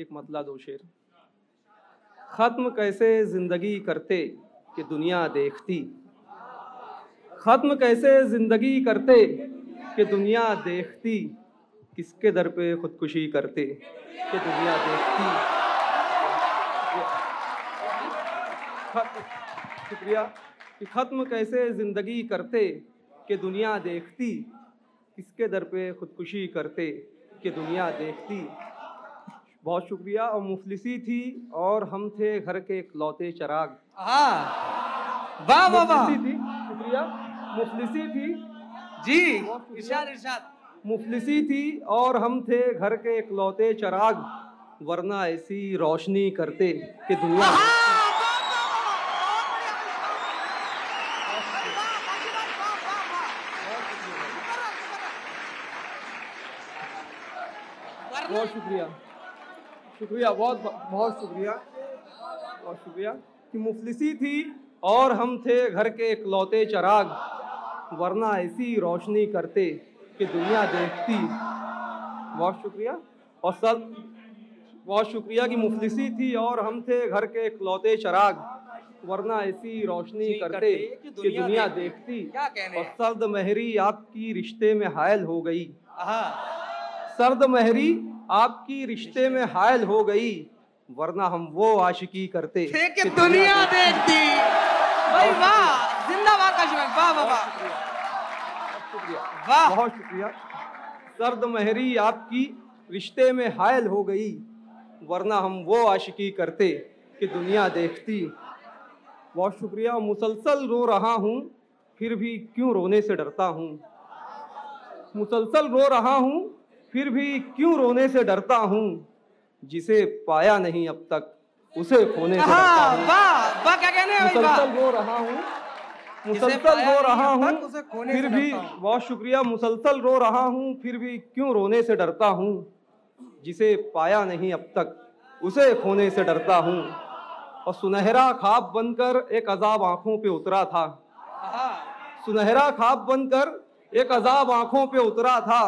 एक मतला दो शेर। ख़त्म कैसे ज़िंदगी करते कि दुनिया देखती, ख़त्म कैसे ज़िंदगी करते कि दुनिया देखती, किसके दर पे ख़ुदकुशी करते कि दुनिया देखती। शुक्रिया। कि ख़त्म कैसे ज़िंदगी करते कि दुनिया देखती, किसके दर पे ख़ुदकुशी करते कि दुनिया देखती। बहुत शुक्रिया। और मुफलिसी थी और हम थे घर के इकलौते चराग। वाह वाह वाह। शुक्रिया। मुफलिसी थी जी, इरशाद इरशाद। मुफलिसी थी और हम थे घर के इकलौते चराग, वरना ऐसी रोशनी करते कि दुनिया। बहुत शुक्रिया, शुक्रिया, बहुत बहुत शुक्रिया, बहुत शुक्रिया। कि मुफलिसी थी और हम थे घर के इकलौते चराग, वरना ऐसी रोशनी करते कि दुनिया देखती। बहुत शुक्रिया। और सर बहुत शुक्रिया। कि मुफलिसी थी और हम थे घर के इकलौते चराग, वरना ऐसी रोशनी करते कि दुनिया देखती। और सर्द महरी आपकी रिश्ते में हायल हो गई, सर्द महरी आपकी रिश्ते में हायल हो गई, वरना हम वो आशिकी करते कि दुनिया देखती। भाई वाह, जिंदाबाद। वाह वाह वाह, बहुत शुक्रिया। सर्द महरी आपकी रिश्ते में हायल हो गई, वरना हम वो आशिकी करते कि दुनिया देखती। बहुत शुक्रिया। मुसलसल रो रहा हूँ फिर भी क्यों रोने से डरता हूँ, मुसलसल रो रहा हूँ फिर भी क्यों रोने से डरता हूँ, जिसे पाया नहीं अब तक उसे खोने से डरता हूं। वाह वाह, क्या कहने भाई, मुसलसल रो रहा हूँ, मुसलसल रो रहा हूँ फिर भी। बहुत शुक्रिया। मुसलसल रो रहा हूँ फिर भी क्यों रोने से डरता हूँ, जिसे पाया नहीं अब तक उसे खोने से डरता हूँ। और सुनहरा ख्वाब बनकर एक अजाब आंखों पे उतरा था, सुनहरा ख्वाब बनकर एक अजाब आंखों पे उतरा था,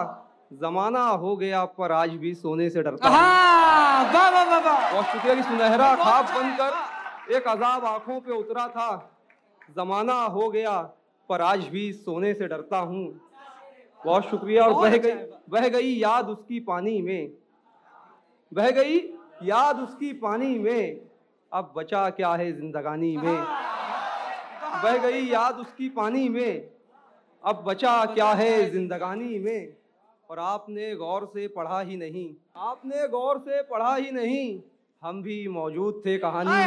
जमाना हो गया पर आज भी सोने से डरता हूं। वाह वाह वाह वाह, बहुत शुक्रिया। कि सुनहरा ख्वाब बनकर एक अजाब आंखों पे उतरा था, जमाना हो गया पर आज भी सोने से डरता हूं। बहुत शुक्रिया। और बह गई याद उसकी पानी में, बह गई याद उसकी पानी में, अब बचा क्या है जिंदगानी में। बह गई याद उसकी पानी में, अब बचा क्या है जिंदगानी में। और आपने गौर से पढ़ा ही नहीं, आपने गौर से पढ़ा ही नहीं, हम भी मौजूद थे कहानी में।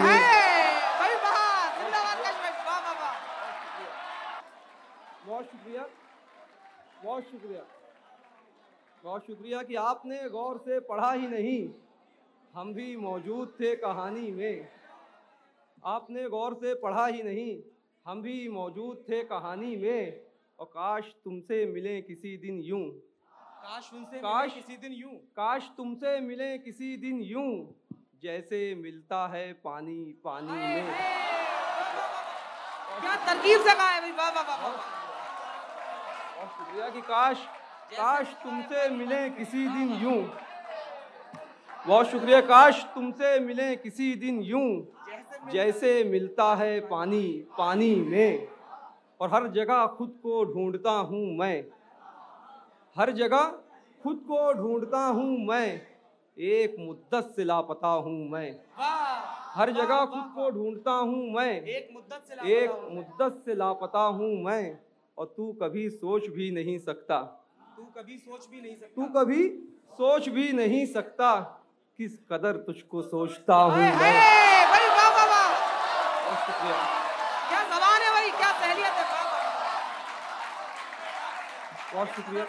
बहुत शुक्रिया, बहुत शुक्रिया, बहुत शुक्रिया। कि आपने गौर से पढ़ा ही नहीं, हम भी मौजूद थे कहानी में। आपने गौर से पढ़ा ही नहीं, हम भी मौजूद थे कहानी में। और काश तुमसे मिले किसी दिन यूं, काश तुमसे मिले किसी दिन यूं, जैसे मिलता है पानी पानी में। क्या तरकीब से कहा है भाई, वाह वाह वाह। कि काश तुमसे मिले किसी दिन यूं। बहुत शुक्रिया। काश तुमसे मिले किसी दिन यूं, जैसे मिलता है पानी पानी में। और हर जगह खुद को ढूंढता हूँ मैं, हर जगह खुद को ढूंढता हूँ मैं, एक मुद्दत से लापता हूँ मैं। हर जगह खुद को ढूंढता हूँ मैं, एक मुद्दत से लापता हूँ मैं। और तू कभी सोच भी नहीं सकता, तू कभी सोच भी नहीं सकता, किस कदर तुझको सोचता हूँ मैं। क्या ज़बान है भाई, क्या तहरीर है। बहुत शुक्रिया,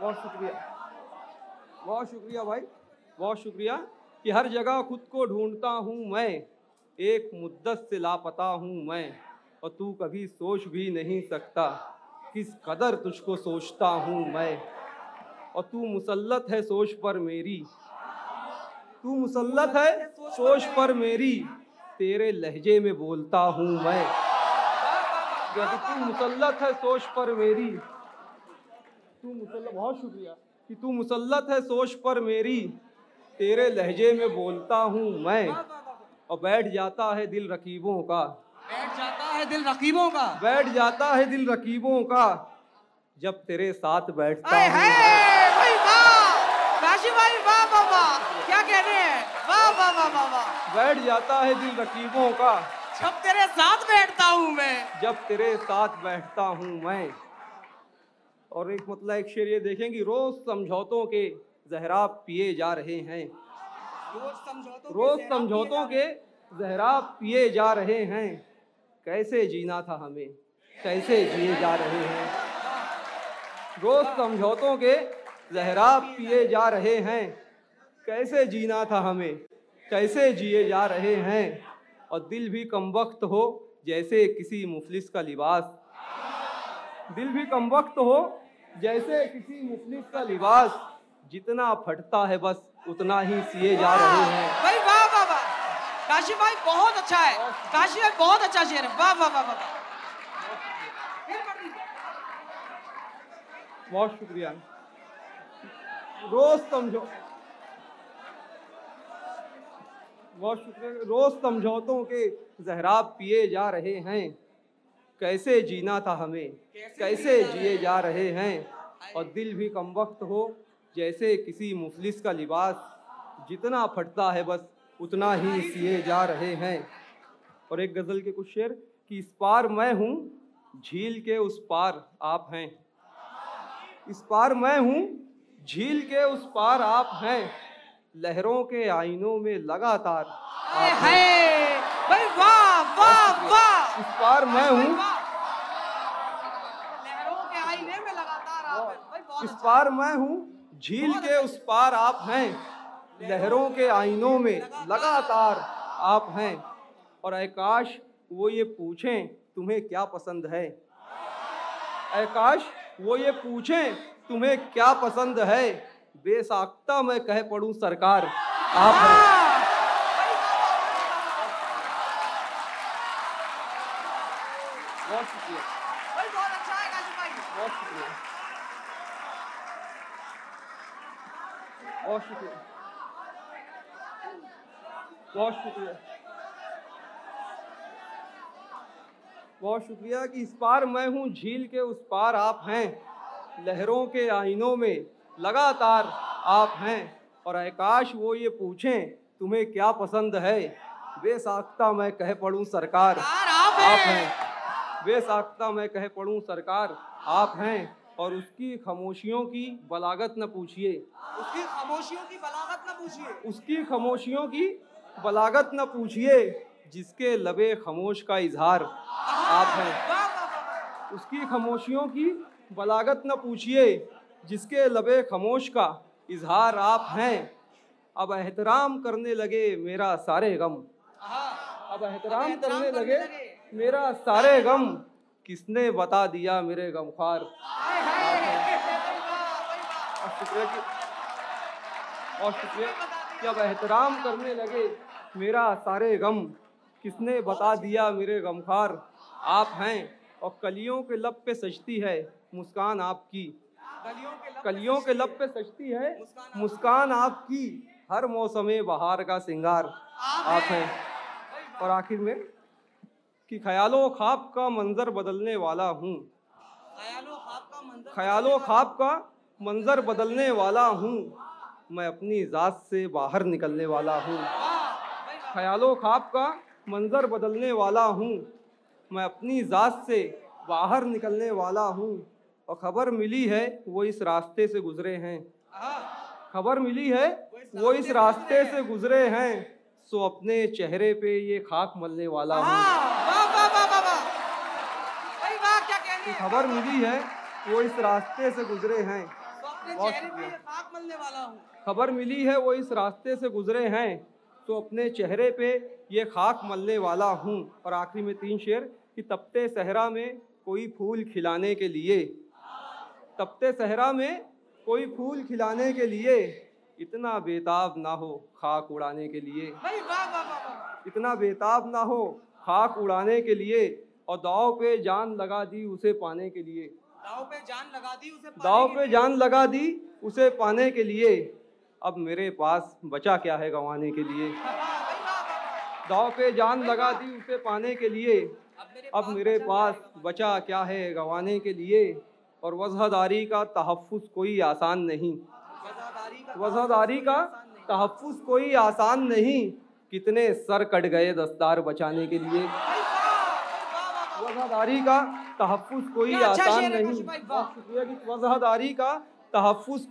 बहुत शुक्रिया, बहुत शुक्रिया भाई, बहुत शुक्रिया। कि हर जगह खुद को ढूंढता हूँ मैं, एक मुद्दत से लापता हूँ मैं। और तू कभी सोच भी नहीं सकता, किस कदर तुझको सोचता हूँ मैं। और तू मुसल्लत है सोच पर मेरी, तू मुसल्लत है सोच पर मेरी, तेरे लहजे में बोलता हूँ मैं। तू मुसल्लत है सोच पर मेरी, तू मुसल्लत। बहुत शुक्रिया। कि तू मुसल्लत है सोच पर मेरी, तेरे लहजे में बोलता हूँ मैं, और बैठ जाता है दिल रकीबों का, बैठ जाता है दिल रकीबों का, बैठ जाता है दिल रकीबों का, जब तेरे साथ बैठता है। भाई वाह राशि भाई, वाह बाबा क्या कह रहे हैं, वाह वाह वाह वाह। बैठ जाता है दिल रकीबों का जब तेरे साथ बैठता हूँ मैं, जब तेरे साथ बैठता हूँ मैं। और एक मतलब एक शेर ये देखेंगे, रोज समझौतों के जहराब पिए जा रहे हैं, रोज समझौतों के जहराब पिए जा रहे हैं, कैसे जीना था हमें कैसे जिए जा रहे हैं, रोज समझौतों के जहराब पिए जा रहे हैं, कैसे जीना था हमें कैसे जिए जा रहे हैं, और दिल भी कमबख्त हो जैसे किसी मुफलिस का लिबास, दिल भी कमबख्त हो जैसे किसी मुफलिस का लिबास, जितना फटता है बस उतना ही सिए जा रहे हैं। भाई वाह वाह वाह, काशी भाई बहुत अच्छा है, काशी भाई बहुत अच्छा शेर है, वाह वाह वाह। बहुत शुक्रिया। रोज समझौतों के जहराब पिए जा रहे हैं, कैसे जीना था हमें कैसे जिए जा रहे हैं, और दिल भी कमबख्त हो जैसे किसी मुफलिस का लिबास, जितना फटता है बस उतना ही सिए जा रहे हैं। और एक गज़ल के कुछ शेर कि इस पार मैं हूँ झील के उस पार आप हैं, इस पार मैं हूँ झील के उस पार आप हैं, लहरों के आईनों में लगातार आप हैं। भाई वाह वाह वाह। इस पार मैं हूँ, लहरों के आईने में लगातार आप हैं, इस पार मैं हूँ झील के उस पार आप हैं, लहरों के आईनों में लगातार आप हैं, और आकाश वो ये पूछें तुम्हें क्या पसंद है, आकाश वो ये पूछें तुम्हें क्या पसंद है, बेसाख्ता मैं कह पड़ूं सरकार आप हैं। बहुत शुक्रिया, बहुत अच्छा है काजी भाई, बहुत शुक्रिया। बहुत शुक्रिया कि इस पार मैं हूँ झील के उस पार आप हैं, लहरों के आईनों में लगातार आप हैं, और आकाश वो ये पूछें तुम्हें क्या पसंद है, बेसाख्ता मैं कह पड़ूं सरकार आप हैं, बेसाख्ता मैं कह पड़ूं सरकार आप हैं, और उसकी खामोशियों की बलागत न पूछिए, उसकी खामोशियों की बलागत न पूछिए, उसकी खामोशियों की बलागत न पूछिए, जिसके लबे खामोश का इजहार आप हैं, उसकी खामोशियों की बलागत न पूछिए, जिसके लबे खामोश का इजहार आप हैं। अब एहतराम करने लगे मेरा सारे गम, अब एहतराम करने लगे मेरा सारे गम, किसने बता दिया मेरे गमखार। और शुक्रिया। जब एहतराम करने लगे मेरा सारे गम, किसने बता दिया मेरे गमखार आप हैं, और कलियों के लब पे सजती है मुस्कान आपकी, कलियों के लब पे सजती है मुस्कान आपकी, हर मौसमे बहार का सिंगार आप हैं। और आखिर में कि ख्यालों ख्वाब का मंजर बदलने वाला हूँ, ख्यालों ख्वाब का मंजर बदलने वाला हूँ, मैं अपनी ज़ात से बाहर निकलने वाला हूँ, ख्यालों ख्वाब का मंजर बदलने वाला हूँ, मैं अपनी ज़ात से बाहर निकलने वाला हूँ, और खबर मिली है वो इस रास्ते से गुजरे हैं, खबर मिली है वो इस रास्ते से गुजरे हैं, सो अपने चेहरे पे ये खाक मलने वाला हूँ, खबर मिली है वो इस रास्ते से गुजरे हैं, खबर मिली है वो इस रास्ते से गुजरे हैं, तो अपने चेहरे पे ये खाक मलने वाला हूँ। और आखिरी में तीन शेर कि तपते सहरा में कोई फूल खिलाने के लिए, तपते सहरा में कोई फूल खिलाने के लिए, इतना बेताब ना हो खाक उड़ाने के लिए, इतना बेताब ना हो खाक उड़ाने के लिए, और दाव पे जान लगा दी उसे पाने के लिए। दाव पे जान लगा दी उसे पाने के लिए अब मेरे पास बचा क्या है गंवाने के लिए। दाव पे जान लगा दी उसे पाने के लिए अब मेरे पास बचा क्या है गंवाने के लिए। और वज़हदारी का तहफ़्फ़ुज़ कोई आसान नहीं, कितने सर कट गए दस्तार बचाने के लिए। वज़हदारी का तहफ़्फ़ुज़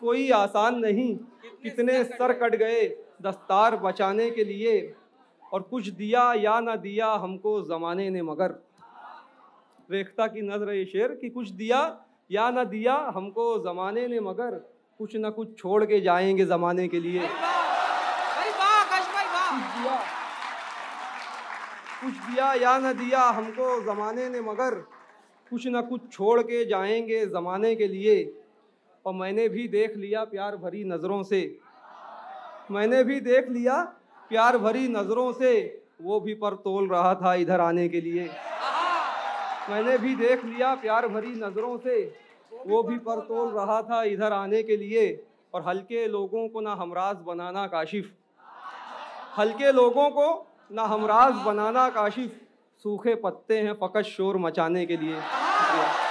कोई आसान नहीं, कितने सर कट गए दस्तार बचाने के लिए। और कुछ दिया या ना दिया हमको ज़माने ने मगर, रेख्ता की नज़र ये शेर कि कुछ दिया या ना दिया हमको ज़माने ने मगर, कुछ ना कुछ छोड़ के जाएंगे ज़माने के लिए। कुछ दिया या ना दिया हमको ज़माने ने मगर, कुछ ना कुछ छोड़ के जाएंगे ज़माने के लिए। और मैंने भी देख लिया प्यार भरी नज़रों से, वो भी पर तोल रहा था इधर आने के लिए। मैंने भी देख लिया प्यार भरी नज़रों से, वो भी पर तोल रहा था इधर आने के लिए। और हल्के लोगों को ना हमराज बनाना काशिफ, सूखे पत्ते हैं फ़कत शोर मचाने के लिए।